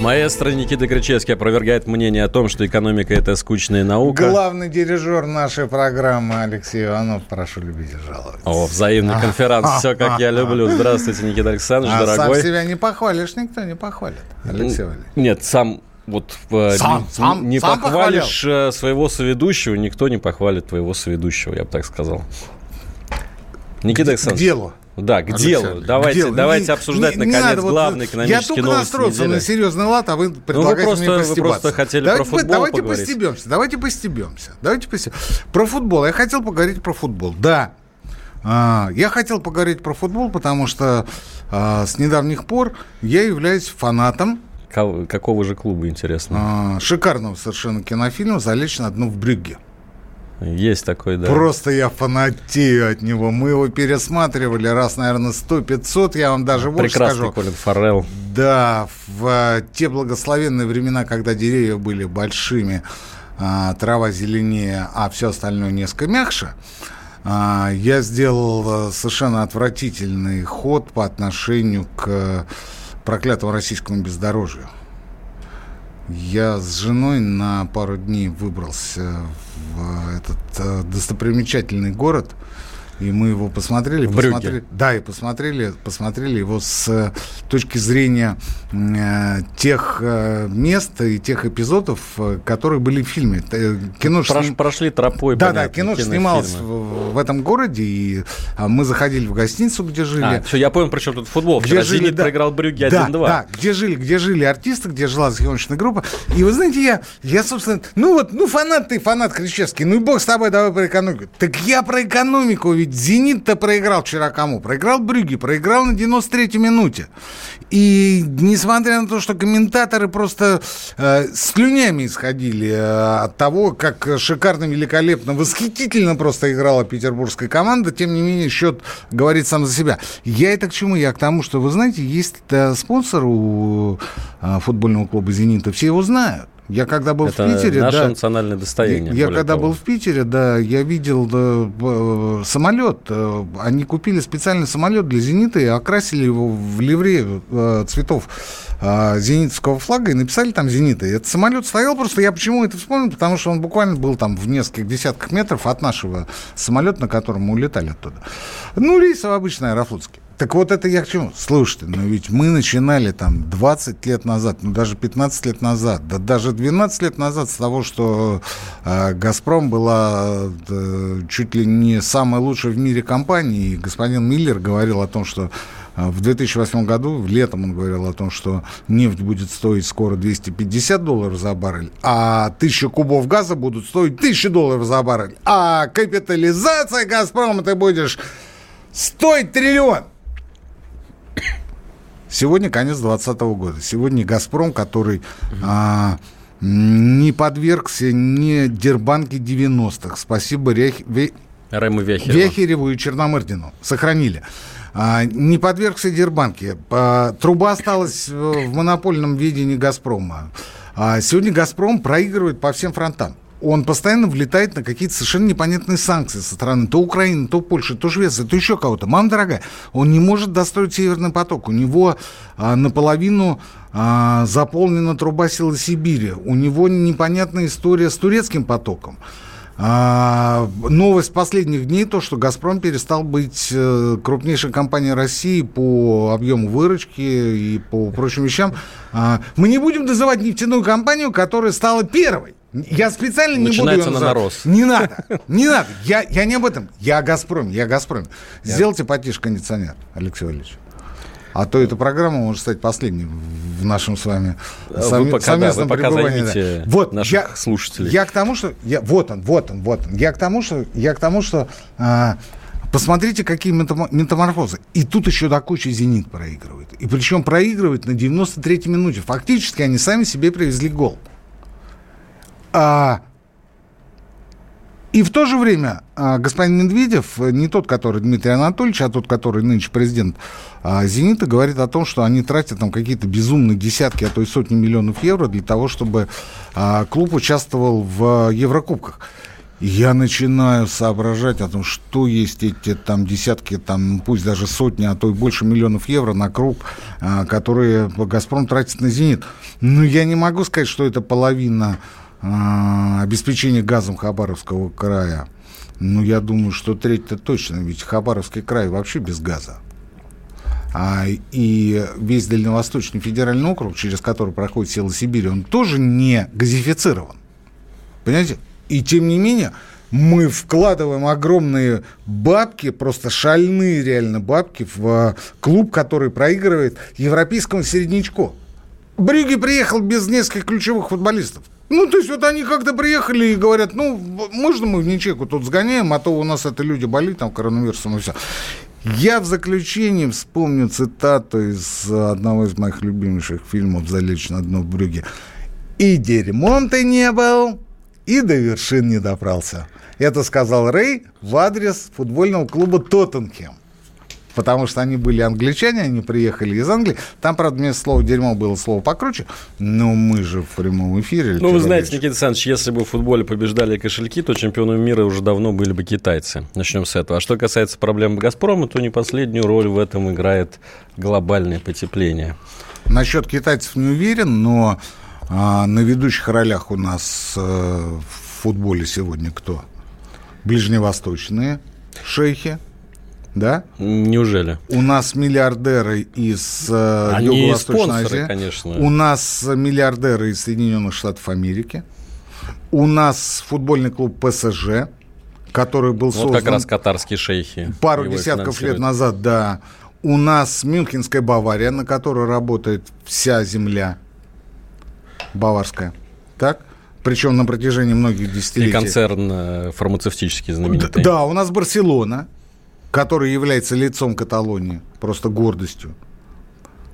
Маэстро Никита Кричевский опровергает мнение о том, что экономика – это скучная наука. Главный дирижер нашей программы Алексей Иванов. Прошу любить и жаловать. О, взаимный конферанс. Все, как я люблю. Здравствуйте, Никита Александрович, дорогой. Сам себя не похвалишь, никто не похвалит, Алексей Валерьевич. Нет, сам похвалишь своего соведущего, никто не похвалит твоего соведущего, я бы так сказал. Никита Александрович. К делу. Да, к делу. Давайте обсуждать, наконец, главный экономический новости недели. Я только настроился на серьезный лад, а вы предлагаете мне постебаться. Вы просто хотели про футбол поговорить. Давайте постебемся. Про футбол. Я хотел поговорить про футбол. Да. Я хотел поговорить про футбол, потому что с недавних пор я являюсь фанатом. Какого же клуба, интересно? Шикарного совершенно кинофильма «Залечь на дно в брюгге». Есть такой, да. Просто я фанатею от него. Мы его пересматривали раз, наверное, 100-500. Я вам даже больше скажу. Прекрасный Колин Фаррелл. Да, в те благословенные времена, когда деревья были большими, трава зеленее, а все остальное несколько мягче, я сделал совершенно отвратительный ход по отношению к проклятому российскому бездорожью. Я с женой на пару дней выбрался в этот достопримечательный город, и мы его посмотрели. Посмотрели его с точки зрения тех мест и тех эпизодов, которые были в фильме. Прошли тропой. Да, кино снималось в этом городе, и мы заходили в гостиницу, где жили. Все, я понял, причем тут футбол. Вчера Зенит проиграл Брюгге 1-2. Да, где жили артисты, где жила съемочная группа. И вы знаете, я собственно, фанат ты, фанат Кричевский, ну и бог с тобой, давай про экономику. Так я про экономику, ведь Зенит-то проиграл вчера кому? Проиграл Брюгге, проиграл на 93-й минуте. И несмотря на то, что комментаторы просто слюнями исходили от того, как шикарно, великолепно, восхитительно просто играла петербургская команда, тем не менее счет говорит сам за себя. Я это к чему? Я к тому, что, вы знаете, есть спонсор у футбольного клуба «Зенита», все его знают. Я когда был в Питере, наше национальное достояние. Я когда был в Питере, да, я видел самолет. Они купили специальный самолет для «Зенита» и окрасили его в ливрею цветов зенитского флага и написали там «Зенита». И этот самолет стоял просто. Я почему это вспомнил? Потому что он буквально был там в нескольких десятках метров от нашего самолета, на котором мы улетали оттуда. Ну, рейсы обычные, аэрофлотские. Так вот это я к чему? Слушайте, но ведь мы начинали там 20 лет назад, ну даже 15 лет назад, да даже 12 лет назад с того, что «Газпром» была чуть ли не самая лучшая в мире компания, и господин Миллер говорил о том, что в 2008 году, летом он говорил о том, что нефть будет стоить скоро $250 за баррель, а 1000 кубов газа будут стоить $1000 за баррель, а капитализация «Газпрома» ты будешь стоить триллион. Сегодня конец 2020 года. Сегодня «Газпром», который не подвергся ни дербанке 90-х. Спасибо Рэму Вяхереву и Черномырдину. Сохранили. Не подвергся дербанке. Труба осталась в монопольном ведении «Газпрома». Сегодня «Газпром» проигрывает по всем фронтам. Он постоянно влетает на какие-то совершенно непонятные санкции со стороны то Украины, то Польши, то Швеции, то еще кого-то. Мама дорогая, он не может достроить «Северный поток». У него наполовину заполнена труба «Силы Сибири». У него непонятная история с турецким потоком. Новость последних дней, то, что «Газпром» перестал быть крупнейшей компанией России по объему выручки и по прочим вещам. Мы не будем называть нефтяную компанию, которая стала первой. Я специально не буду ее называть. Не надо. Я не об этом. Я о «Газпроме». Сделайте потише кондиционер, Алексей Валерьевич. А то эта программа может стать последней в нашем с вами совместном пребывании. Да. Вот наших слушателей. Я к тому, что посмотрите, какие метаморфозы. И тут еще до кучи «Зенит» проигрывает. И причем проигрывает на 93-й минуте. Фактически они сами себе привезли гол. И в то же время господин Медведев, не тот, который Дмитрий Анатольевич, а тот, который нынче президент «Зенита», говорит о том, что они тратят там какие-то безумные десятки, а то и сотни миллионов евро для того, чтобы клуб участвовал в Еврокубках. Я начинаю соображать о том, что есть эти там десятки, там, пусть даже сотни, а то и больше миллионов евро на круг, которые «Газпром» тратит на «Зенит». Но я не могу сказать, что это половина обеспечение газом Хабаровского края. Ну, я думаю, что треть-то точно, ведь Хабаровский край вообще без газа. И весь Дальневосточный федеральный округ, через который проходит Сила Сибири, он тоже не газифицирован. Понимаете? И тем не менее, мы вкладываем огромные бабки, просто шальные реально бабки, в клуб, который проигрывает европейскому середнячку. Брюгге приехал без нескольких ключевых футболистов. Ну, то есть вот они как-то приехали и говорят, ну, можно мы в ничейку тут сгоняем, а то у нас это люди болеют там коронавирусом и все. Я в заключении вспомню цитату из одного из моих любимейших фильмов «Залечь на дно в брюгге». «И дерьмом ты не был, и до вершин не добрался». Это сказал Рэй в адрес футбольного клуба «Тоттенхем». Потому что они были англичане, они приехали из Англии. Там, правда, вместо слова «дерьмо» было слово покруче. Но мы же в прямом эфире. Ну, вы знаете, речь? Никита Александрович, если бы в футболе побеждали кошельки, то чемпионами мира уже давно были бы китайцы. Начнем с этого. А что касается проблем «Газпрома», то не последнюю роль в этом играет глобальное потепление. Насчет китайцев не уверен, но на ведущих ролях у нас в футболе сегодня кто? Ближневосточные шейхи. Да? Неужели? У нас миллиардеры из Юго-Восточной Азии. Конечно. У нас миллиардеры из Соединенных Штатов Америки. У нас футбольный клуб ПСЖ, который был создан... Вот как раз катарские шейхи. Пару десятков лет назад, да. У нас Мюнхенская Бавария, на которой работает вся земля баварская. Так? Причем на протяжении многих десятилетий. И концерн фармацевтический знаменитый. Да, у нас Барселона, который является лицом Каталонии, просто гордостью.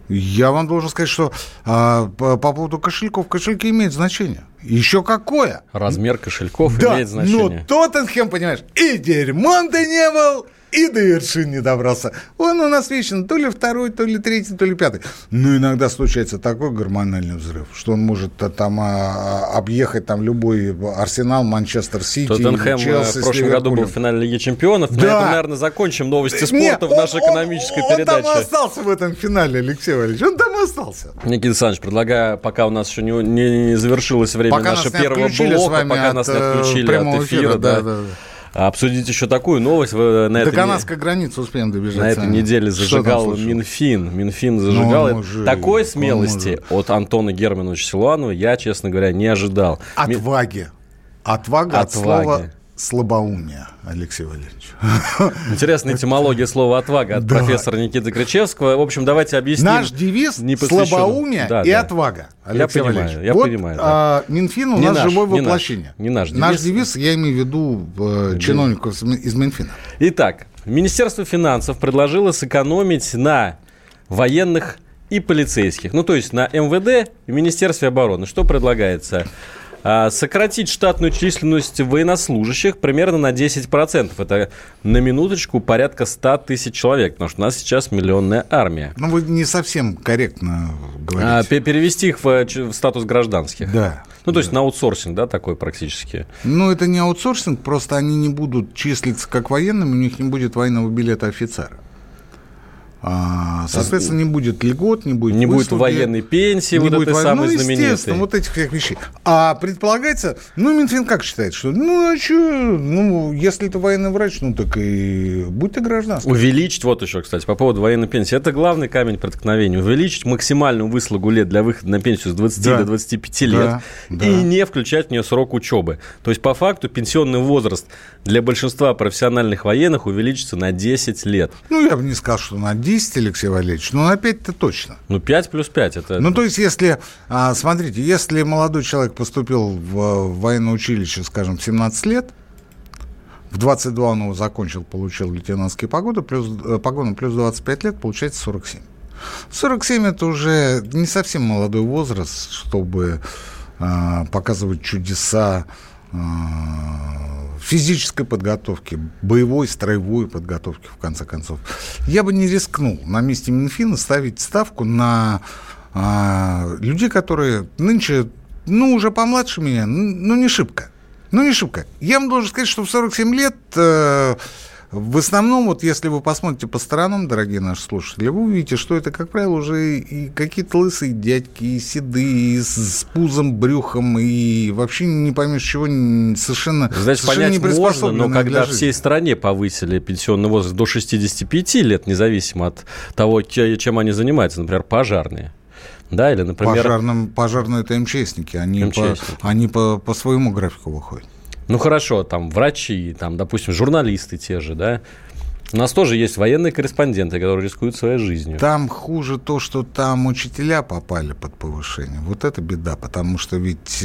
Я вам должен сказать, что по поводу кошельков, кошельки имеют значение. Еще какое? Размер кошельков имеет значение. Да, но Тоттенхем, понимаешь, и дерьмом ты не был, и до вершин не добрался. Он у нас вечно то ли второй, то ли третий, то ли пятый. Но иногда случается такой гормональный взрыв, что он может там объехать там любой Арсенал, Манчестер Сити, Тоттенхэм, Челси. В прошлом году был в финале Лиги Чемпионов. Да. На этом, наверное, закончим новости спорта в нашей экономической передаче. Он там остался в этом финале, Алексей Валерьевич. Он там остался. Никита Александрович, предлагаю, пока у нас еще не завершилось время пока нашего первого блока, пока нас не отключили от эфира. Да. Обсудить еще такую новость. До канадской границы успеем добежать. На этой неделе зажигал Минфин. Минфин зажигал. Такой смелости от Антона Германовича Силуанова я, честно говоря, не ожидал. Отваги. Отвага от слова слабоумие, Алексей Валерьевич. Интересная этимология слова «отвага» от профессора Никиты Кричевского. В общем, давайте объясним. Наш девиз – слабоумие и отвага, Алексей Валерьевич. Я понимаю. Минфин у нас живое воплощение. Наш девиз, я имею в виду чиновников из Минфина. Итак, Министерство финансов предложило сэкономить на военных и полицейских. Ну, то есть на МВД и Министерстве обороны. Что предлагается? Сократить штатную численность военнослужащих примерно на 10%. Это, на минуточку, порядка 100 тысяч человек, потому что у нас сейчас миллионная армия. Ну, вы не совсем корректно говорите. Перевести их в статус гражданских. Да. Ну, то есть на аутсорсинг, да, такой практически. Ну, это не аутсорсинг, просто они не будут числиться как военными, у них не будет военного билета офицера. Соответственно, не будет льгот, не будет выслуги, будет военной пенсии, не будет самой знаменитой. Ну, естественно, вот этих всех вещей. А предполагается, Минфин как считает, что, если ты военный врач, так и будь ты гражданским. Увеличить, вот еще, кстати, по поводу военной пенсии, это главный камень преткновения. Увеличить максимальную выслугу лет для выхода на пенсию с 20 до 25 лет и не включать в нее срок учебы. То есть, по факту, пенсионный возраст для большинства профессиональных военных увеличится на 10 лет. Я бы не сказал, что на 10, Алексей Валерьевич, на 5-то точно. 5 плюс 5 это... то есть, если, смотрите, если молодой человек поступил в военное училище, скажем, в 17 лет, в 22 он его закончил, получил лейтенантские погоны, плюс 25 лет, получается 47. 47 – это уже не совсем молодой возраст, чтобы показывать чудеса физической подготовки, боевой, строевой подготовки, в конце концов. Я бы не рискнул на месте Минфина ставить ставку на людей, которые нынче, уже помладше меня, не шибко. Я вам должен сказать, что в 47 лет... В основном, если вы посмотрите по сторонам, дорогие наши слушатели, вы увидите, что это, как правило, уже и какие-то лысые дядьки, и седые, и с пузом, брюхом, и вообще не поймешь чего, совершенно, значит, совершенно не приспособлены. Можно, но когда всей стране повысили пенсионный возраст до 65 лет, независимо от того, чем они занимаются, например, пожарные. Да, или, например... Пожарные — это МЧСники, они по своему графику выходят. Ну хорошо, там врачи, допустим, журналисты те же, да. У нас тоже есть военные корреспонденты, которые рискуют своей жизнью. Там хуже то, что там учителя попали под повышение. Вот это беда, потому что ведь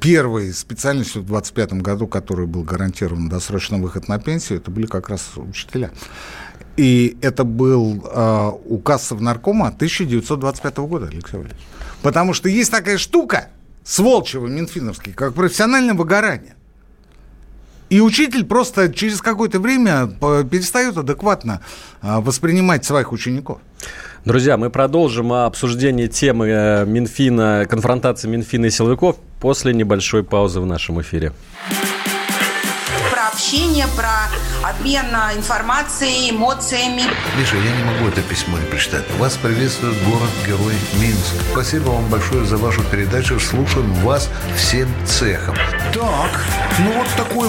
первой специальностью в 25 году, которой был гарантирован досрочный выход на пенсию, это были как раз учителя. И это был указ Совнаркома 1925 года, Алексей Валерьевич. Потому что есть такая штука, сволчевый минфиновский, как профессиональное выгорание. И учитель просто через какое-то время перестает адекватно воспринимать своих учеников. Друзья, мы продолжим обсуждение темы Минфина, конфронтации Минфина и силовиков после небольшой паузы в нашем эфире. Про общение, про обмен информацией, эмоциями. Миша, я не могу это письмо не прочитать. Вас приветствует город-герой Минск. Спасибо вам большое за вашу передачу. Слушаем вас всем цехом. Так, такой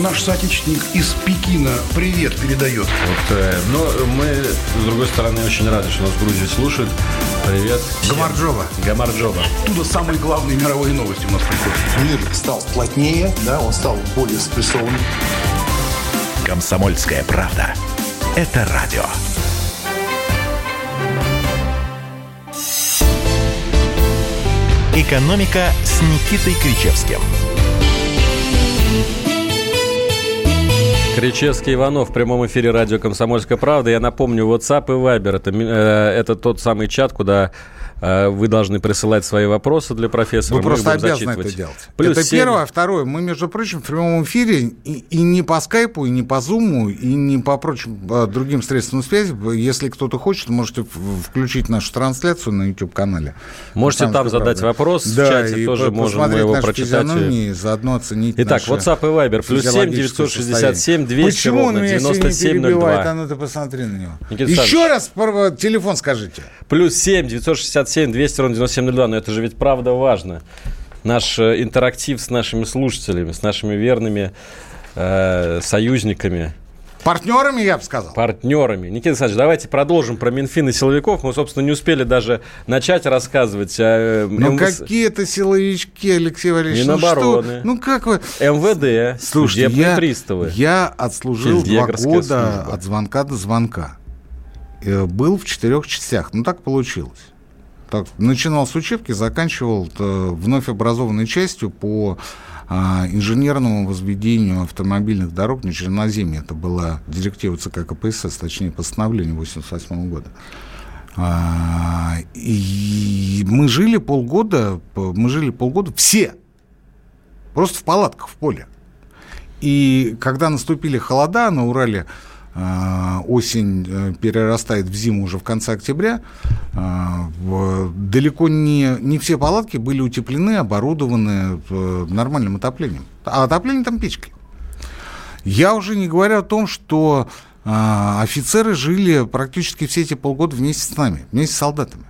наш соотечественник из Пекина привет передает. Мы, с другой стороны, очень рады, что нас в Грузии слушают. Привет. Гамарджоба. Оттуда самые главные мировые новости у нас приходят. Мир стал плотнее, он стал более спрессованным. «Комсомольская правда» – это радио. «Экономика» с Никитой Кричевским. Кричевский, Иванов в прямом эфире радио «Комсомольская правда». Я напомню, WhatsApp и Viber – это тот самый чат, куда... Вы должны присылать свои вопросы для профессора. Вы просто обязаны это делать. Плюс это 7. Первое. А второе, мы, между прочим, в прямом эфире и не по скайпу, и не по зуму, и не по прочим другим средствам связи. Если кто-то хочет, можете включить нашу трансляцию на YouTube-канале. Можете там задать вопрос. Да, в чате тоже можем мы его прочитать. И заодно оценить. Итак, WhatsApp и Viber. Плюс 7 967 200 ровно 9702. Ну ты посмотри на него. Еще раз телефон скажите. Плюс 7 967 200-97-02, но это же ведь правда важно. Наш интерактив с нашими слушателями, с нашими верными союзниками. Партнерами, я бы сказал. Никита Александрович, давайте продолжим про Минфин и силовиков. Мы, собственно, не успели даже начать рассказывать. Какие-то силовички, Алексей Валерьевич. Минобороны. МВД, слушайте, судебные приставы. Я отслужил 2 года служба. От звонка до звонка. Был в 4 частях. Так получилось. Начинал с учебки, заканчивал вновь образованной частью по инженерному возведению автомобильных дорог на Черноземье. Это была директива ЦК КПСС, точнее, постановление 1988 года. И мы жили полгода все, просто в палатках в поле. И когда наступили холода на Урале, осень перерастает в зиму уже в конце октября, далеко не все палатки были утеплены, оборудованы нормальным отоплением. А отопление там печки. Я уже не говорю о том, что офицеры жили практически все эти полгода вместе с нами, вместе с солдатами.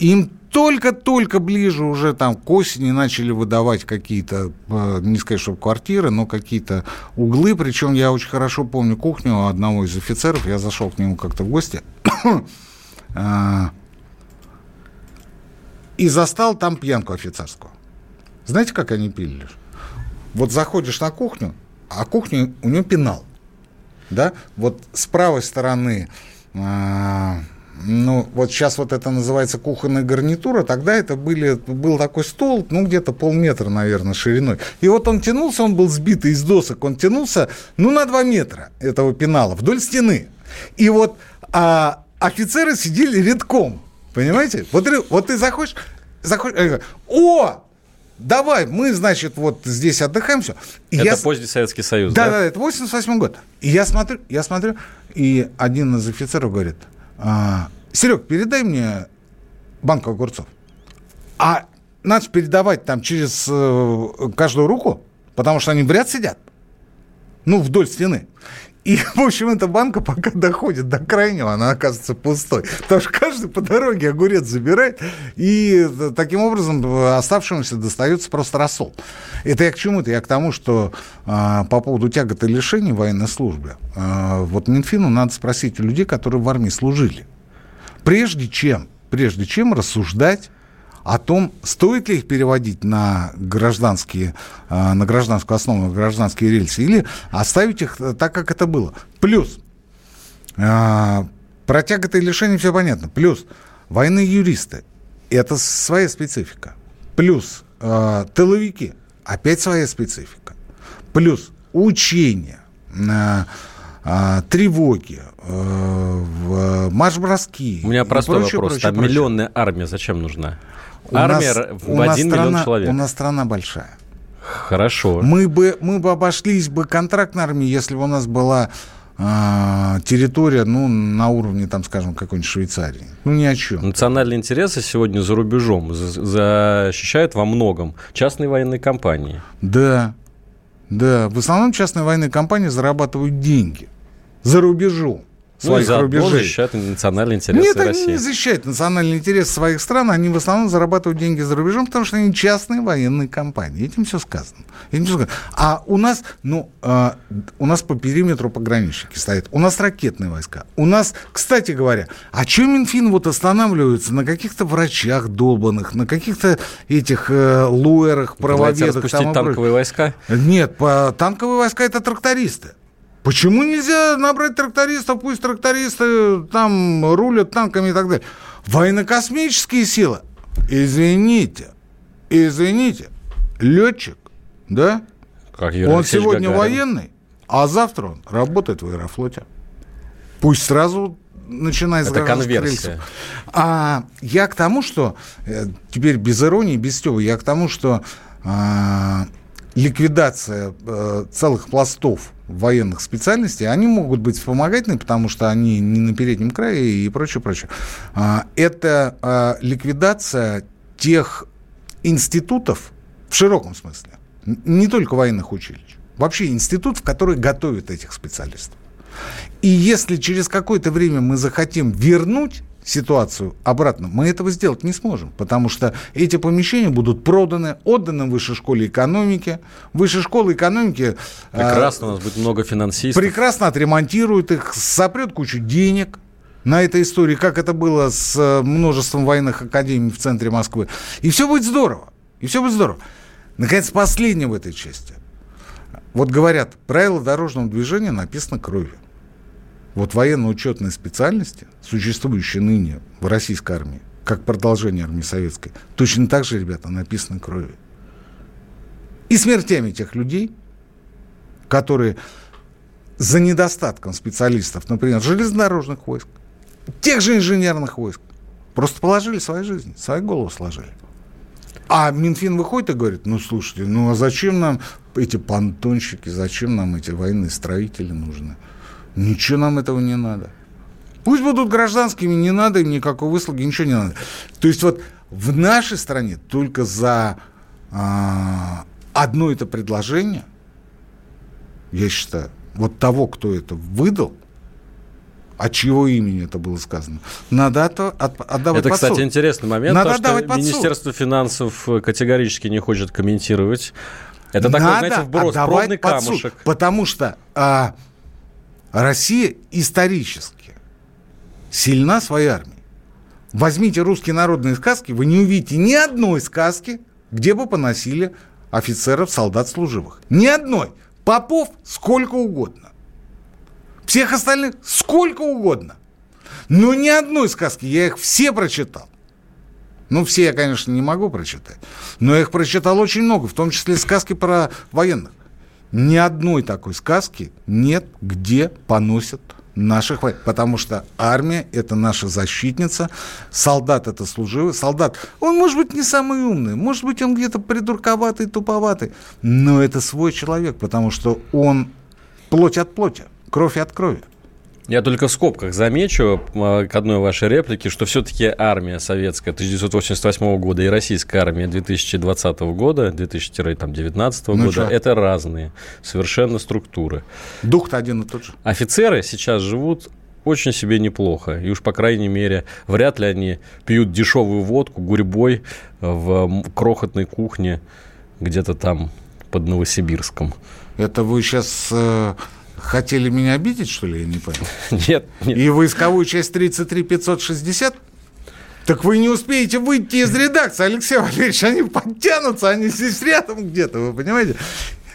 Им только-только ближе уже к осени начали выдавать какие-то, не сказать, чтобы квартиры, но какие-то углы. Причем я очень хорошо помню кухню одного из офицеров. Я зашел к нему как-то в гости и застал там пьянку офицерскую. Знаете, как они пили? Заходишь на кухню, а кухня у него пенал. Да? С правой стороны... сейчас это называется кухонная гарнитура. Тогда это был такой стол, где-то полметра, наверное, шириной. И он тянулся, он был сбитый из досок, он тянулся, на 2 метра этого пенала вдоль стены. И офицеры сидели рядком, понимаете? Ты заходишь, давай, мы, значит, вот здесь отдыхаем, все. И это поздний Советский Союз, да? Да, это 88 год. И я смотрю, и один из офицеров говорит: Серег, передай мне банку огурцов. А надо передавать там через каждую руку, потому что они в ряд сидят. Ну, вдоль стены. И, в общем, эта банка пока доходит до крайнего, она оказывается пустой. Потому что каждый по дороге огурец забирает, и таким образом оставшимся достается просто рассол. Это я к чему-то? Я к тому, что по поводу тяготы лишений военной службы. Вот Минфину надо спросить у людей, которые в армии служили. Прежде чем рассуждать о том, стоит ли их переводить на гражданскую основу, на гражданские рельсы, или оставить их так, как это было. Плюс, про тяготы и лишения все понятно. Плюс, военные юристы, это своя специфика. Плюс, тыловики, опять своя специфика. Плюс, учения, тревоги, марш-броски. У меня простой вопрос. Там миллионная армия зачем нужна? Армия в 1 миллион человек. У нас страна большая. Хорошо. Мы бы обошлись бы контрактной армией, если бы у нас была территория, ну, на уровне, там, скажем, какой-нибудь Швейцарии. Ну, ни о чем. Национальные интересы сегодня за рубежом защищают во многом частные военные компании. Да. Да. В основном частные военные компании зарабатывают деньги за рубежом. Своих рубежей. Защищают национальные интересы России. Нет, они не защищают национальные интересы своих стран, они в основном зарабатывают деньги за рубежом, потому что они частные военные компании. Этим все сказано. А у нас, по периметру пограничники стоят, у нас ракетные войска. У нас, кстати говоря, а чё Минфин вот останавливается на каких-то врачах долбанных, на каких-то этих луэрах, правоведах? Распустить танковые войска? Нет, танковые войска – это трактористы. Почему нельзя набрать трактористов, пусть трактористы там рулят танками и так далее? Военно-космические силы. Извините, летчик, да? Как Юрий Алексеевич сегодня Гагарин. Военный, а завтра он работает в Аэрофлоте. Пусть сразу начинает с гражданских рельсов. А я к тому, что, теперь без иронии, без стёба, я к тому, что ликвидация целых пластов военных специальностей, они могут быть вспомогательны, потому что они не на переднем крае и прочее. Это ликвидация тех институтов в широком смысле, не только военных училищ, вообще институтов, которые готовят этих специалистов. И если через какое-то время мы захотим вернуть ситуацию обратно, мы этого сделать не сможем, потому что эти помещения будут проданы, отданы Высшей школе экономики. Высшая школа экономики... Прекрасно, у нас будет много финансистов. Прекрасно отремонтирует их, сопрет кучу денег на этой истории, как это было с множеством военных академий в центре Москвы. И все будет здорово. Наконец, последнее в этой части. Вот говорят, правила дорожного движения написаны кровью. Вот военно-учетные специальности, существующие ныне в российской армии, как продолжение армии советской, точно так же, ребята, написаны кровью. И смертями тех людей, которые за недостатком специалистов, например, железнодорожных войск, тех же инженерных войск, просто положили свои жизни, свою голову сложили. А Минфин выходит и говорит, слушайте, а зачем нам эти понтонщики, зачем нам эти военные строители нужны? Ничего нам этого не надо. Пусть будут гражданскими, не надо им никакой выслуги, ничего не надо. То есть вот в нашей стране только за одно это предложение, я считаю, вот того, кто это выдал, от чьего имени это было сказано, надо отдавать это, под суд. Это, кстати, интересный момент, надо потому что Министерство финансов категорически не хочет комментировать. Это надо такой, знаете, вброс, пробный камушек. Суд, потому что... Россия исторически сильна своей армией. Возьмите русские народные сказки, вы не увидите ни одной сказки, где бы поносили офицеров, солдат, служивых. Ни одной. Попов сколько угодно. Всех остальных сколько угодно. Но ни одной сказки, я их все прочитал. Все я, конечно, не могу прочитать, но я их прочитал очень много, в том числе сказки про военных. Ни одной такой сказки нет, где поносят наших, потому что армия – это наша защитница, солдат – это служивый, солдат, он, может быть, не самый умный, может быть, он где-то придурковатый, туповатый, но это свой человек, потому что он плоть от плоти, кровь от крови. Я только в скобках замечу к одной вашей реплике, что все-таки армия советская 1988 года и российская армия 2020 года, 2019 года, это разные совершенно структуры. Дух-то один и тот же. Офицеры сейчас живут очень себе неплохо. И уж, по крайней мере, вряд ли они пьют дешевую водку гурьбой в крохотной кухне где-то там под Новосибирском. Это вы сейчас... Хотели меня обидеть, что ли? Я не понял. Нет. И войсковую часть 33560? Так вы не успеете выйти из редакции, Алексей Валерьевич. Они подтянутся, они здесь рядом где-то, вы понимаете?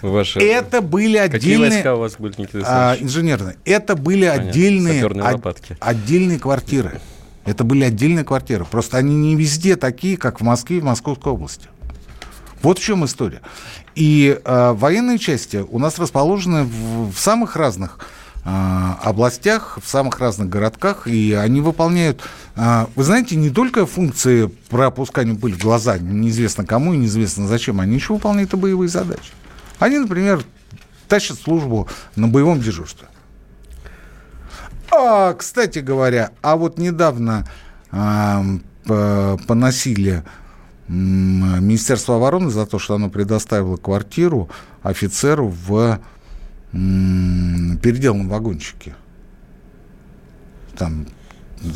Ваши... Это были отдельные... Какие войска у вас были, Никита Александрович? Инженерные. Это были отдельные квартиры. Это были отдельные квартиры. Просто они не везде такие, как в Москве и в Московской области. Вот в чем история. И военные части у нас расположены в самых разных областях, в самых разных городках, и они выполняют, вы знаете, не только функции про опускание пыли в глаза, неизвестно кому и неизвестно зачем, они еще выполняют и боевые задачи. Они, например, тащат службу на боевом дежурстве. А, кстати говоря, а вот недавно поносили... Министерство обороны за то, что оно предоставило квартиру офицеру в переделанном вагончике. Там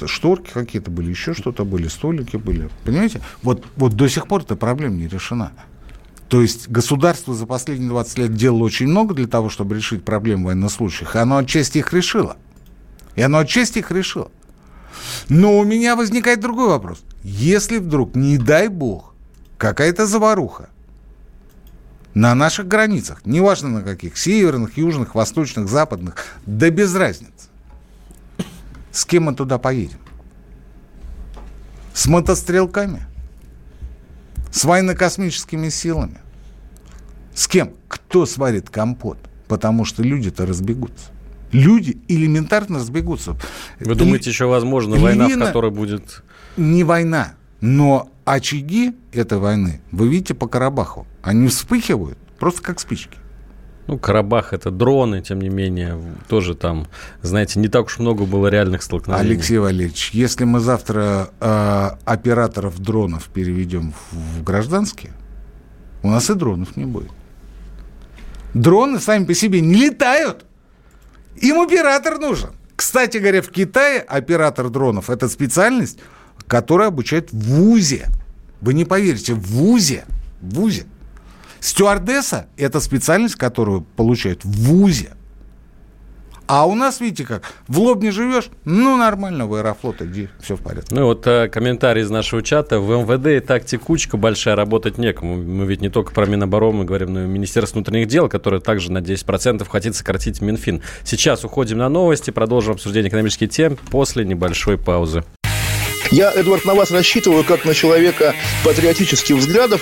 шторки какие-то были, еще что-то были, столики были. Понимаете? Вот до сих пор эта проблема не решена. То есть государство за последние 20 лет делало очень много для того, чтобы решить проблемы военнослужащих, и оно отчасти их решило. Но у меня возникает другой вопрос. Если вдруг, не дай бог, какая-то заваруха на наших границах, неважно на каких, северных, южных, восточных, западных, да без разницы, с кем мы туда поедем? С мотострелками? С военно-космическими силами? С кем? Кто сварит компот? Потому что люди-то разбегутся. Люди элементарно разбегутся. Вы думаете, еще возможно война, в которой будет... Не война, но очаги этой войны, вы видите по Карабаху, они вспыхивают просто как спички. Ну, Карабах – это дроны, тем не менее, тоже там, знаете, не так уж много было реальных столкновений. Алексей Валерьевич, если мы завтра операторов дронов переведем в гражданские, у нас и дронов не будет. Дроны сами по себе не летают. Им оператор нужен. Кстати говоря, в Китае оператор дронов – это специальность, которая обучает в вузе. Вы не поверите, в вузе. В вузе. Стюардесса – это специальность, которую получают в вузе. А у нас, видите как, в лоб не живешь, ну, нормально, в Аэрофлот иди, все в порядке. Ну, вот комментарий из нашего чата. В МВД и так текучка большая, работать некому. Мы ведь не только про Минобороны, мы говорим, но и Министерство внутренних дел, которое также на 10% хотит сократить Минфин. Сейчас уходим на новости, продолжим обсуждение экономических тем после небольшой паузы. Я, Эдвард, на вас рассчитываю как на человека патриотических взглядов.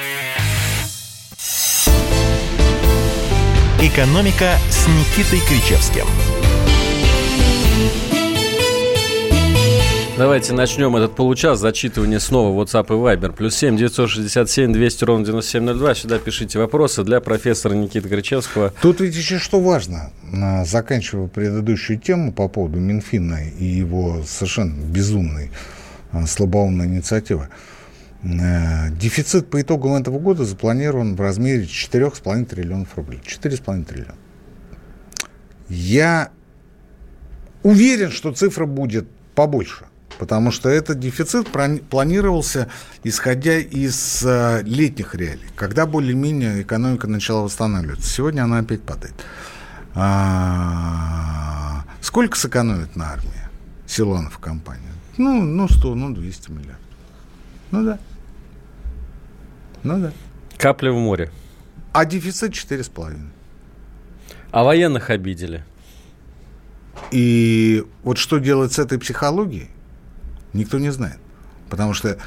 «Экономика» с Никитой Кричевским. Давайте начнем этот получас. Зачитывание снова WhatsApp и Viber. +7 967 200 97 02. Сюда пишите вопросы для профессора Никиты Кричевского. Тут ведь еще что важно. Заканчивая предыдущую тему по поводу Минфина и его совершенно безумной слабоумной инициативы. Дефицит по итогам этого года запланирован в размере 4,5 триллионов рублей. 4,5 триллиона. Я уверен, что цифра будет побольше. Потому что этот дефицит планировался, исходя из летних реалий, когда более-менее экономика начала восстанавливаться. Сегодня она опять падает. Сколько сэкономит на армии? Силуанов в компании. Ну 100, 200 миллиардов. Ну да. Капля в море. А дефицит 4,5. А военных обидели. И вот что делать с этой психологией, никто не знает. Потому что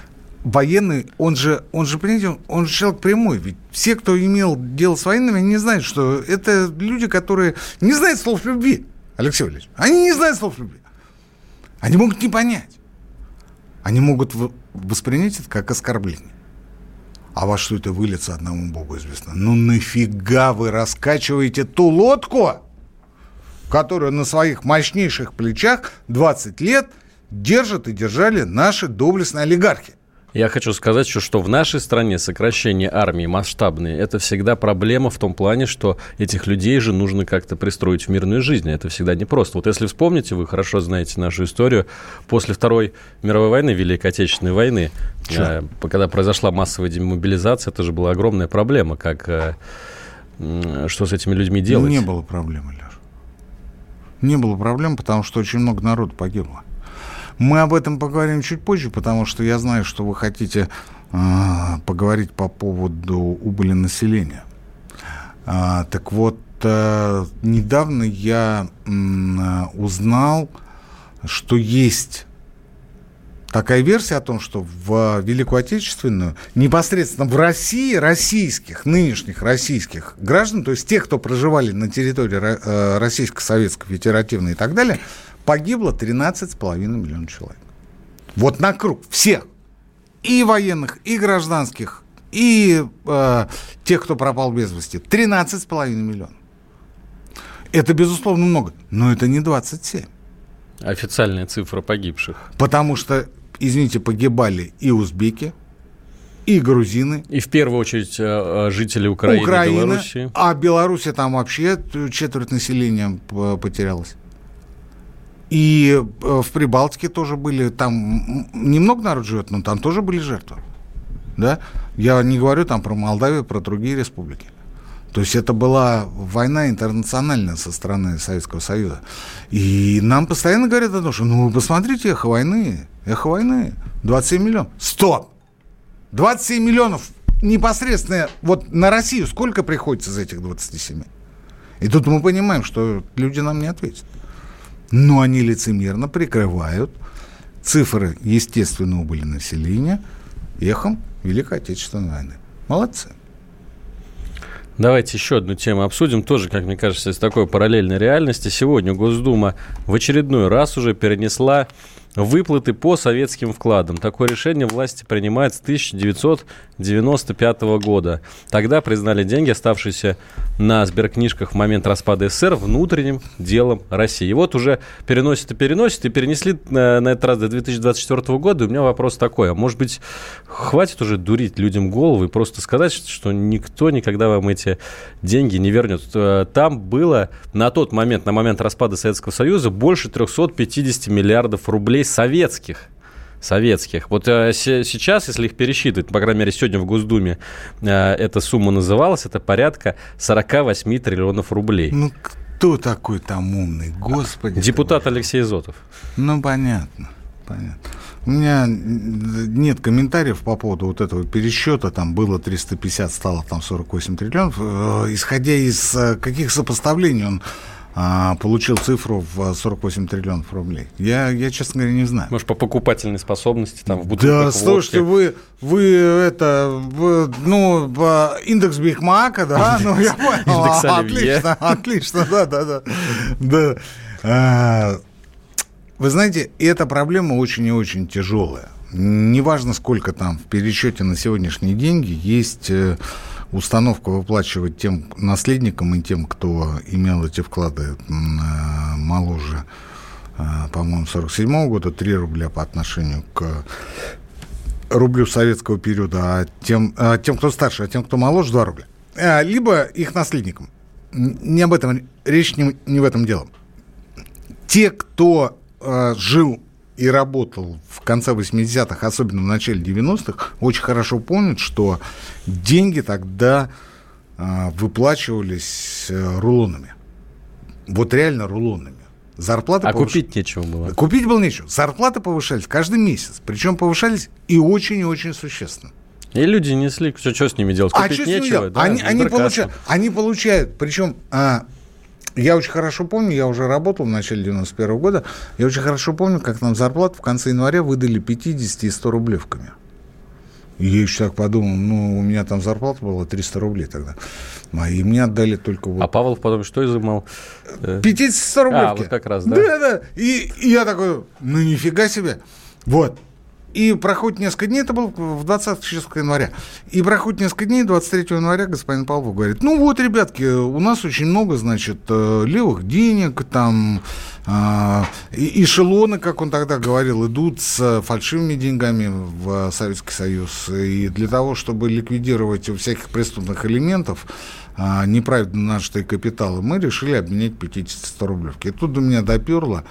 военный, он же, понимаете, он же человек прямой. Ведь все, кто имел дело с военными, они не знают, что это люди, которые не знают слов любви, Алексей Валерьевич. Они не знают слов любви. Они могут не понять. Они могут воспринять это как оскорбление. А во что это выльется, одному Богу известно. Ну нафига вы раскачиваете ту лодку, которую на своих мощнейших плечах 20 лет держат и держали наши доблестные олигархи? Я хочу сказать еще, что в нашей стране сокращение армии масштабные – это всегда проблема в том плане, что этих людей же нужно как-то пристроить в мирную жизнь. Это всегда непросто. Вот если вспомните, вы хорошо знаете нашу историю, после Второй мировой войны, Великой Отечественной войны, когда произошла массовая демобилизация, это же была огромная проблема, как что с этими людьми делать. Не было проблемы, Леш. Не было проблем, потому что очень много народу погибло. Мы об этом поговорим чуть позже, потому что я знаю, что вы хотите поговорить по поводу убыли населения. Так вот, недавно я узнал, что есть такая версия о том, что в Великую Отечественную, непосредственно в России, нынешних российских граждан, то есть тех, кто проживали на территории Российско-Советской Федеративной и так далее, погибло 13,5 миллионов человек. Вот на круг всех. И военных, и гражданских, и тех, кто пропал без вести. 13,5 миллионов. Это, безусловно, много. Но это не 27. Официальная цифра погибших. Потому что, извините, погибали и узбеки, и грузины. И в первую очередь жители Украины и Белоруссии. А Белоруссия там вообще четверть населения потерялась. И в Прибалтике тоже были, там немного народ живет, но там тоже были жертвы. Да? Я не говорю там про Молдавию, про другие республики. То есть это была война интернациональная со стороны Советского Союза. И нам постоянно говорят о том, что ну вы посмотрите, эхо войны, 27 миллионов. Стоп! 27 миллионов непосредственно вот на Россию сколько приходится из этих 27? И тут мы понимаем, что люди нам не ответят. Но они лицемерно прикрывают цифры естественного убыли населения эхом Великой Отечественной войны. Молодцы. Давайте еще одну тему обсудим. Тоже, как мне кажется, из такой параллельной реальности. Сегодня Госдума в очередной раз уже перенесла выплаты по советским вкладам. Такое решение власти принимает с 1995 года. Тогда признали деньги, оставшиеся на сберкнижках в момент распада СССР, внутренним делом России. И вот уже переносят, и перенесли на этот раз до 2024 года. И у меня вопрос такой. А может быть, хватит уже дурить людям голову и просто сказать, что никто никогда вам эти деньги не вернет? Там было на тот момент, на момент распада Советского Союза, больше 350 миллиардов рублей советских. Вот сейчас, если их пересчитывать, по крайней мере, сегодня в Госдуме эта сумма называлась, это порядка 48 триллионов рублей. Ну, кто такой там умный, господи? Депутат Алексей Изотов. Ну, понятно. У меня нет комментариев по поводу вот этого пересчета. Там было 350, стало там 48 триллионов. Исходя из каких сопоставлений он получил цифру в 48 триллионов рублей. Я, честно говоря, не знаю. Может, по покупательной способности, там, в бутылках, да, водки. Да, слушайте, вы индекс Бигмака, да? Ну, я понял. Индекс Оливье. Отлично, да. Вы знаете, эта проблема очень и очень тяжелая. Неважно, сколько там в пересчете на сегодняшние деньги есть... Установка выплачивать тем наследникам и тем, кто имел эти вклады моложе, по-моему, 47 года, 3 рубля по отношению к рублю советского периода, а тем, кто старше, а тем, кто моложе, 2 рубля. Либо их наследникам. Не об этом речь, не в этом дело. Те, кто жил и работал в конце 80-х, особенно в начале 90-х, очень хорошо помнят, что деньги тогда выплачивались рулонами. Вот реально рулонами. Зарплаты купить нечего было. Купить было нечего. Зарплаты повышались каждый месяц. Причем повышались и очень и очень существенно. И люди несли, что с ними делать? Купить нечего. Да? Они получают. Причем я очень хорошо помню, я уже работал в начале 91 года, я очень хорошо помню, как нам зарплату в конце января выдали 50 и 100 рублевками. И я еще так подумал, у меня там зарплата была 300 рублей тогда. И мне отдали только вот... А Павлов потом что изымал? 50-100 рублевки. А, вот как раз, да? Да. И я такой, нифига себе. Вот. И проходит несколько дней, это было в 20 числах января, и проходит несколько дней, 23 января господин Павлов говорит, ребятки, у нас очень много, левых денег, там, эшелоны, как он тогда говорил, идут с фальшивыми деньгами в Советский Союз, и для того, чтобы ликвидировать у всяких преступных элементов неправильно нажитые капиталы, мы решили обменять 50-100 рублевки. И тут до меня доперло,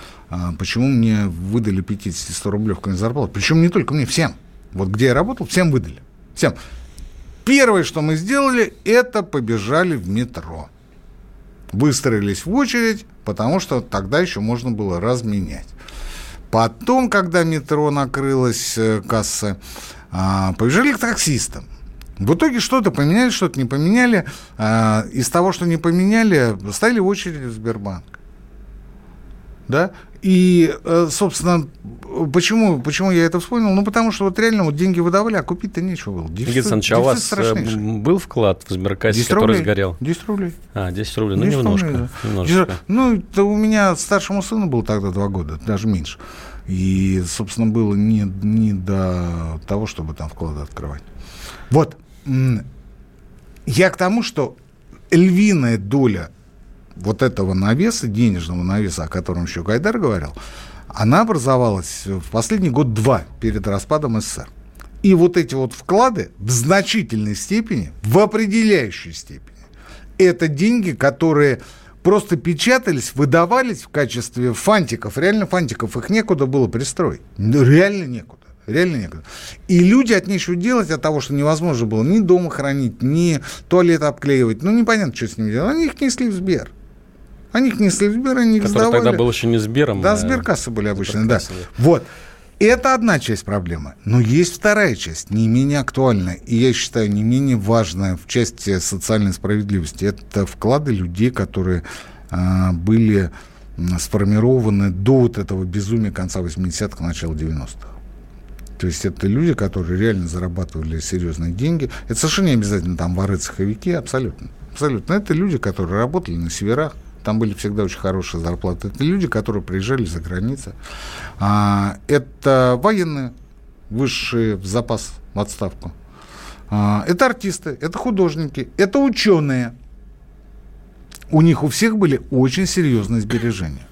почему мне выдали 50-100 рублевку на зарплату. Причем не только мне, всем. Вот где я работал, всем выдали. Всем. Первое, что мы сделали, это побежали в метро. Выстроились в очередь, потому что тогда еще можно было разменять. Потом, когда метро накрылось, касса, побежали к таксистам. В итоге что-то поменяли, что-то не поменяли. Из того, что не поменяли, стояли в очереди в Сбербанк. Да? И, собственно, почему я это вспомнил? Потому что реально деньги выдавали, а купить-то нечего было. Никита Саныч, а у вас был вклад в Сберкассе, который сгорел? 10 рублей. А, 10 рублей, 10 немножко. Рублей, да. Немножко. Это у меня старшему сыну было тогда 2 года, даже меньше. И, собственно, было не до того, чтобы там вклады открывать. Вот. Я к тому, что львиная доля вот этого навеса, денежного навеса, о котором еще Гайдар говорил, она образовалась в последний год-два перед распадом СССР. И вот эти вот вклады в значительной степени, в определяющей степени, это деньги, которые просто печатались, выдавались в качестве фантиков. Реально фантиков, их некуда было пристроить. Реально некуда. И люди от нечего делать, от того, что невозможно было ни дома хранить, ни туалет обклеивать. Непонятно, что с ними делать. Они их несли в Сбер. Они их сдавали. Который тогда был еще не Сбером. Да, Сберкассы были обычные, да. Вот. Это одна часть проблемы. Но есть вторая часть, не менее актуальная, и, я считаю, не менее важная в части социальной справедливости. Это вклады людей, которые были сформированы до вот этого безумия конца 80-х, начала 90-х. То есть это люди, которые реально зарабатывали серьезные деньги. Это совершенно не обязательно там воры-цеховики, абсолютно. Это люди, которые работали на северах, там были всегда очень хорошие зарплаты. Это люди, которые приезжали за границу. Это военные, высшие в запас, в отставку. Это артисты, это художники, это ученые. У них у всех были очень серьезные сбережения,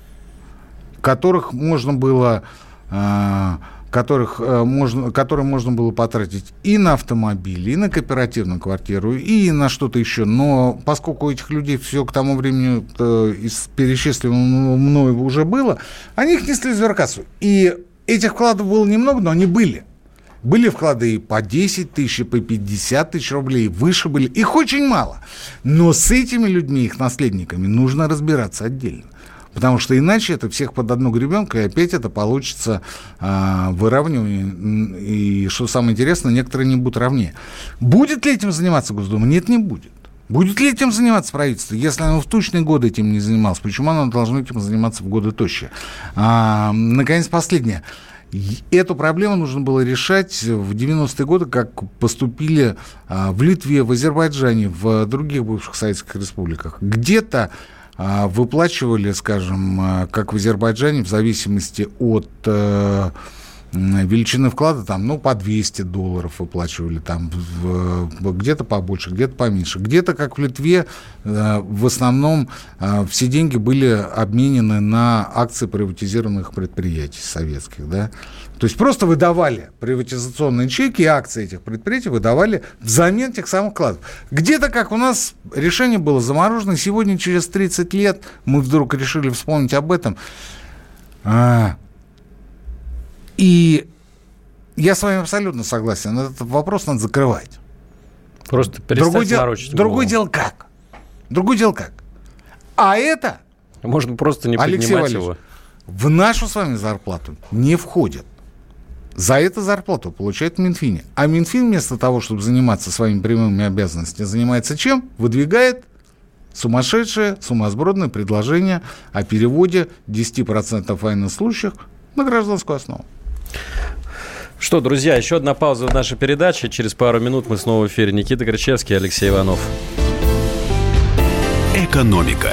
которые можно было потратить и на автомобили, и на кооперативную квартиру, и на что-то еще. Но поскольку у этих людей все к тому времени из перечисленного мной уже было, они их несли в Сберкассу. И этих вкладов было немного, но они были. Были вклады и по 10 тысяч, и по 50 тысяч рублей, выше были. Их очень мало. Но с этими людьми, их наследниками, нужно разбираться отдельно. Потому что иначе это всех под одну гребенку, и опять это получится выравнивание. И, что самое интересное, некоторые не будут равнее. Будет ли этим заниматься Госдума? Нет, не будет. Будет ли этим заниматься правительство? Если оно в тучные годы этим не занималось, почему оно должно этим заниматься в годы тощие? Наконец, последнее. Эту проблему нужно было решать в 90-е годы, как поступили в Литве, в Азербайджане, в других бывших советских республиках. Где-то выплачивали, скажем, как в Азербайджане, в зависимости от величины вклада, там, по $200 выплачивали, там, где-то побольше, где-то поменьше. Где-то, как в Литве, в основном все деньги были обменены на акции приватизированных предприятий советских, да. То есть просто выдавали приватизационные чеки, и акции этих предприятий выдавали взамен тех самых вкладов. Где-то, как у нас, решение было заморожено. Сегодня, через 30 лет, мы вдруг решили вспомнить об этом. И я с вами абсолютно согласен. Этот вопрос надо закрывать. Просто перестать морочить голову. Другое дело как. А это Можно просто не поднимать его. Алексей Валерьевич, в нашу с вами зарплату не входит. За эту зарплату получает Минфин. А Минфин вместо того, чтобы заниматься своими прямыми обязанностями, занимается чем? Выдвигает сумасшедшее, сумасбродное предложение о переводе 10% военнослужащих на гражданскую основу. Что, друзья, еще одна пауза в нашей передаче. Через пару минут мы снова в эфире. Никита Кричевский, Алексей Иванов. Экономика.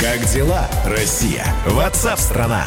Как дела, Россия? Ватсап-страна.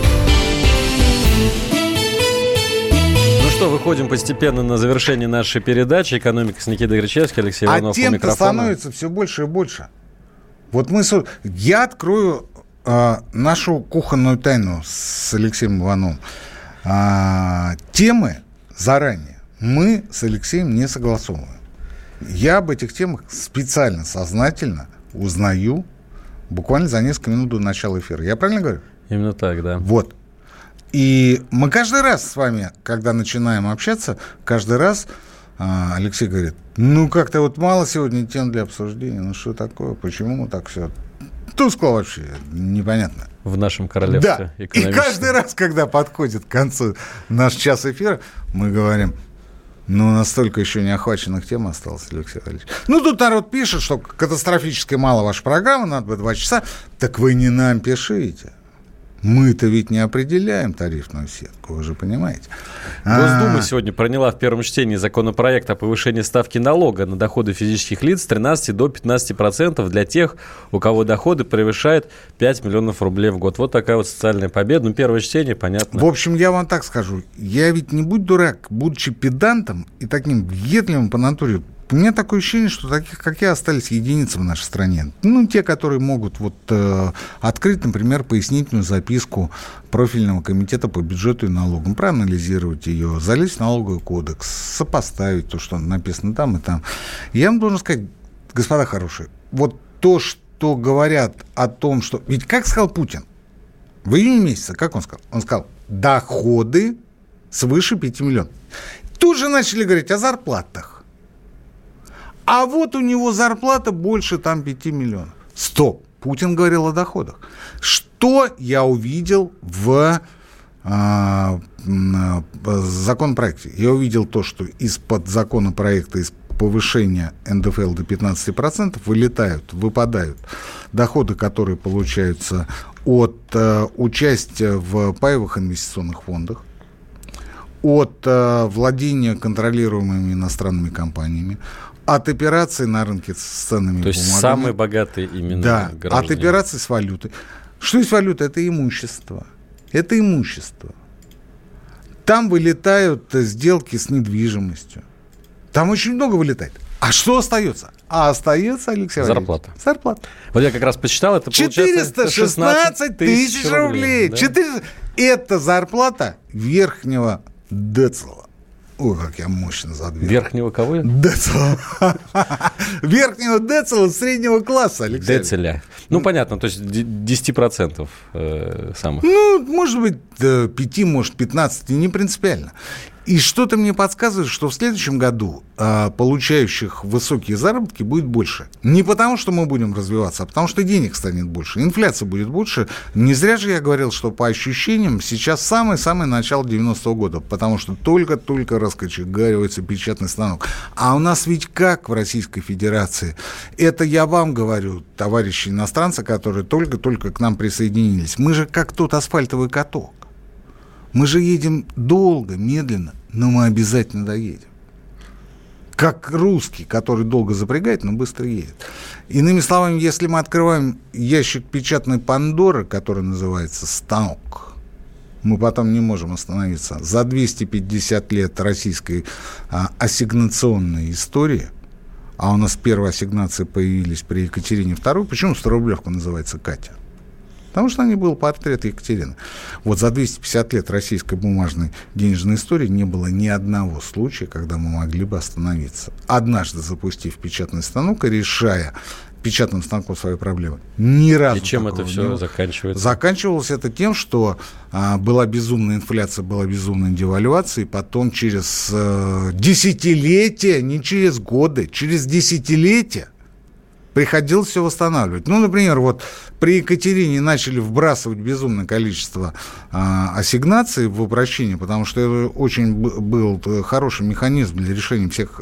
Выходим постепенно на завершение нашей передачи. «Экономика» с Никитой Кричевским, Алексей Иванов у микрофона. А тем-то становится все больше и больше. Вот мы... Я открою нашу кухонную тайну с Алексеем Ивановым. Темы заранее мы с Алексеем не согласовываем. Я об этих темах специально, сознательно узнаю буквально за несколько минут до начала эфира. Я правильно говорю? Именно так, да. Вот. И мы каждый раз с вами, когда начинаем общаться, каждый раз Алексей говорит, ну, как-то вот мало сегодня тем для обсуждения, ну, что такое, почему мы так все тускло вообще, непонятно. В нашем королевстве экономическом. Да, и каждый раз, когда подходит к концу наш час эфира, мы говорим, ну, настолько еще не охваченных тем осталось, Алексей Валерьевич. Ну, тут народ пишет, что катастрофически мало ваша программа, надо бы 2 часа, так вы не нам пишите. Мы-то ведь не определяем тарифную сетку, вы же понимаете. Госдума сегодня приняла в первом чтении законопроект о повышении ставки налога на доходы физических лиц с 13 до 15% для тех, у кого доходы превышают 5 миллионов рублей в год. Вот такая вот социальная победа. Ну, первое чтение, понятно. В общем, я вам так скажу. Я ведь не будь дурак, будучи педантом и таким въедливым по натуре, у меня такое ощущение, что таких, как я, остались единицы в нашей стране. Ну, те, которые могут вот, открыть, например, пояснительную записку профильного комитета по бюджету и налогам, проанализировать ее, залезть в налоговый кодекс, сопоставить то, что написано там и там. Я вам должен сказать, господа хорошие, вот то, что говорят о том, что... Ведь как сказал Путин? В июне месяце, как он сказал? Он сказал, доходы свыше 5 миллионов. Тут же начали говорить о зарплатах. А вот у него зарплата больше там 5 миллионов. Стоп. Путин говорил о доходах. Что я увидел в законопроекте? Я увидел то, что из-под законопроекта, из повышения НДФЛ до 15% выпадают доходы, которые получаются от участия в паевых инвестиционных фондах, от владения контролируемыми иностранными компаниями, от операций на рынке с ценными бумагами. То есть самые богатые именно граждане. От операций с валютой. Что есть валюта? Это имущество. Это имущество. Там вылетают сделки с недвижимостью. Там очень много вылетает. А что остается? А остается, Алексей Валерьевич, зарплата. Вот я как раз посчитал, это получается 416 тысяч рублей. Да? 400... Это зарплата верхнего децела. Ой, как я мощно задвинул. Верхнего кого? Децела. Верхнего децела среднего класса, Алексей. Децеля. Ну, понятно, то есть 10% самых. Ну, может быть, 5, может, 15, не принципиально. И что-то мне подсказывает, что в следующем году получающих высокие заработки будет больше. Не потому, что мы будем развиваться, а потому, что денег станет больше, инфляция будет больше. Не зря же я говорил, что по ощущениям сейчас самое-самое начало 90-го года, потому что только-только раскочегаривается печатный станок. А у нас ведь как в Российской Федерации? Это я вам говорю, товарищи иностранцы, которые только-только к нам присоединились. Мы же как тот асфальтовый каток. Мы же едем долго, медленно, но мы обязательно доедем. Как русский, который долго запрягает, но быстро едет. Иными словами, если мы открываем ящик печатной Пандоры, который называется «станок», мы потом не можем остановиться. За 250 лет российской ассигнационной истории, а у нас первые ассигнации появились при Екатерине II, почему 100-рублевка называется «Катя»? Потому что на ней был портрет Екатерины. Вот за 250 лет российской бумажной денежной истории не было ни одного случая, когда мы могли бы остановиться. Однажды запустив печатный станок и решая печатным станком свои проблемы. Ни разу. И чем это все заканчивается? Заканчивалось это тем, что была безумная инфляция, была безумная девальвация, и потом через десятилетия, не через годы, через десятилетия приходилось все восстанавливать. Ну, например, вот при Екатерине начали вбрасывать безумное количество ассигнаций в упрощение, потому что это очень был хороший механизм для решения всех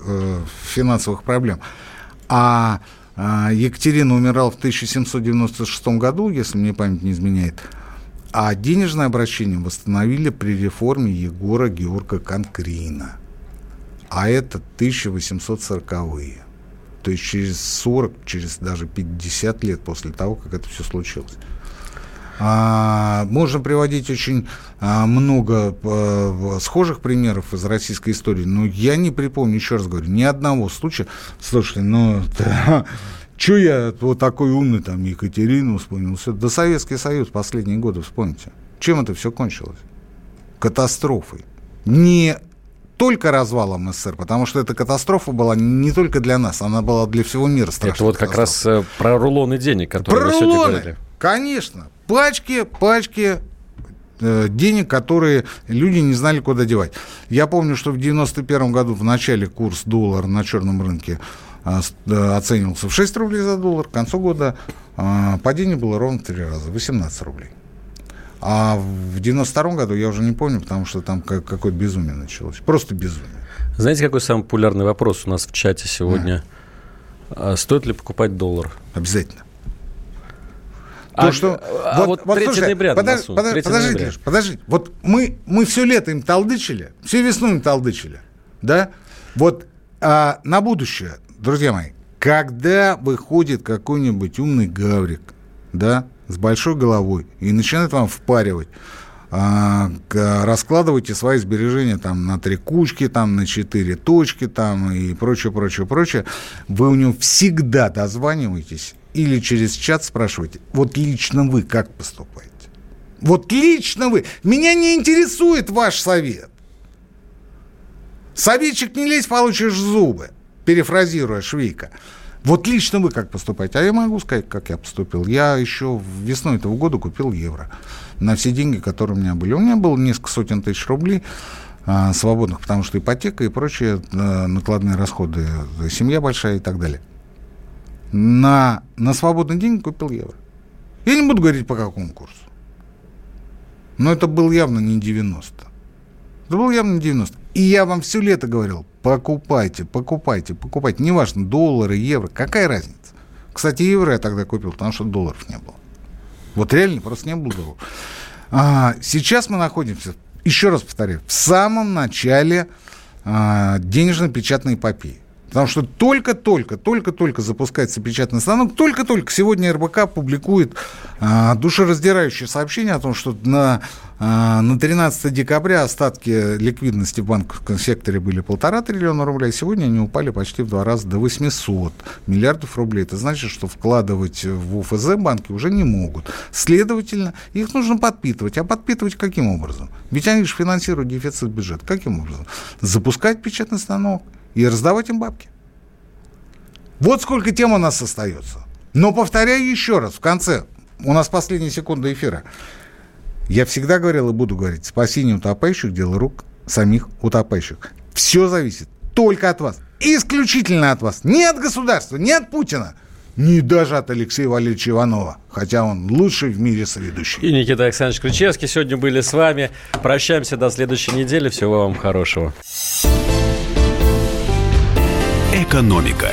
финансовых проблем. А Екатерина умирала в 1796 году, если мне память не изменяет, а денежное обращение восстановили при реформе Егора Георга Канкрина. А это 1840-е. То есть через 40, через даже 50 лет после того, как это все случилось. Можно приводить очень много схожих примеров из российской истории, но я не припомню, еще раз говорю, ни одного случая. Слушайте, ну, что я вот такой умный, там, Екатерину вспомнил? Да Советский Союз последние годы вспомните. Чем это все кончилось? Катастрофой. Не только развалом СССР, потому что эта катастрофа была не только для нас, она была для всего мира страшной. Это вот как катастрофа. Раз про рулоны денег, которые про вы сегодня рулоны, говорили. Конечно. Пачки денег, которые люди не знали, куда девать. Я помню, что в 91 году в начале курс доллара на черном рынке оценивался в 6 рублей за доллар. К концу года падение было ровно в 3 раза, 18 рублей. А в 92 году я уже не помню, потому что там какое-то безумие началось. Просто безумие. Знаете, какой самый популярный вопрос у нас в чате сегодня? А. Стоит ли покупать доллар? Обязательно. Вот 3 слушай, ноября подождите, Леш, подождите. Вот мы все лето им толдычили, всю весну им толдычили. Да? Вот на будущее, друзья мои, когда выходит какой-нибудь умный гаврик, да, с большой головой и начинает вам впаривать, раскладывайте свои сбережения там, на 3 кучки, там, на 4 точки там, и прочее. Вы у него всегда дозваниваетесь. Или через чат спрашиваете, вот лично вы как поступаете? Вот лично вы. Меня не интересует ваш совет. Советчик не лезь, получишь зубы, перефразируя Швейка. Вот лично вы как поступаете? А я могу сказать, как я поступил. Я еще весной этого года купил евро на все деньги, которые у меня были. У меня было несколько сотен тысяч рублей свободных, потому что ипотека и прочие накладные расходы, семья большая и так далее. На свободный день купил евро. Я не буду говорить, по какому курсу. Но это был явно не 90. Это был явно не 90. И я вам все лето говорил, покупайте. Неважно, доллары, евро, какая разница. Кстати, евро я тогда купил, потому что долларов не было. Вот реально просто не было долларов. Сейчас мы находимся, еще раз повторяю, в самом начале денежно-печатной эпопеи. Потому что только запускается печатный станок, только сегодня РБК публикует душераздирающее сообщение о том, что на 13 декабря остатки ликвидности в банковском секторе были 1,5 триллиона рублей, а сегодня они упали почти в 2 раза до 800 миллиардов рублей. Это значит, что вкладывать в ОФЗ банки уже не могут. Следовательно, их нужно подпитывать. А подпитывать каким образом? Ведь они же финансируют дефицит бюджета. Каким образом? Запускать печатный станок и раздавать им бабки. Вот сколько тем у нас остается. Но повторяю еще раз, в конце, у нас последняя секунда эфира. Я всегда говорил и буду говорить, спасение утопающих – дело рук самих утопающих. Все зависит только от вас, исключительно от вас. Не от государства, не от Путина, не даже от Алексея Валерьевича Иванова, хотя он лучший в мире соведущий. И Никита Александрович Кричевский сегодня были с вами. Прощаемся до следующей недели. Всего вам хорошего. «Экономика».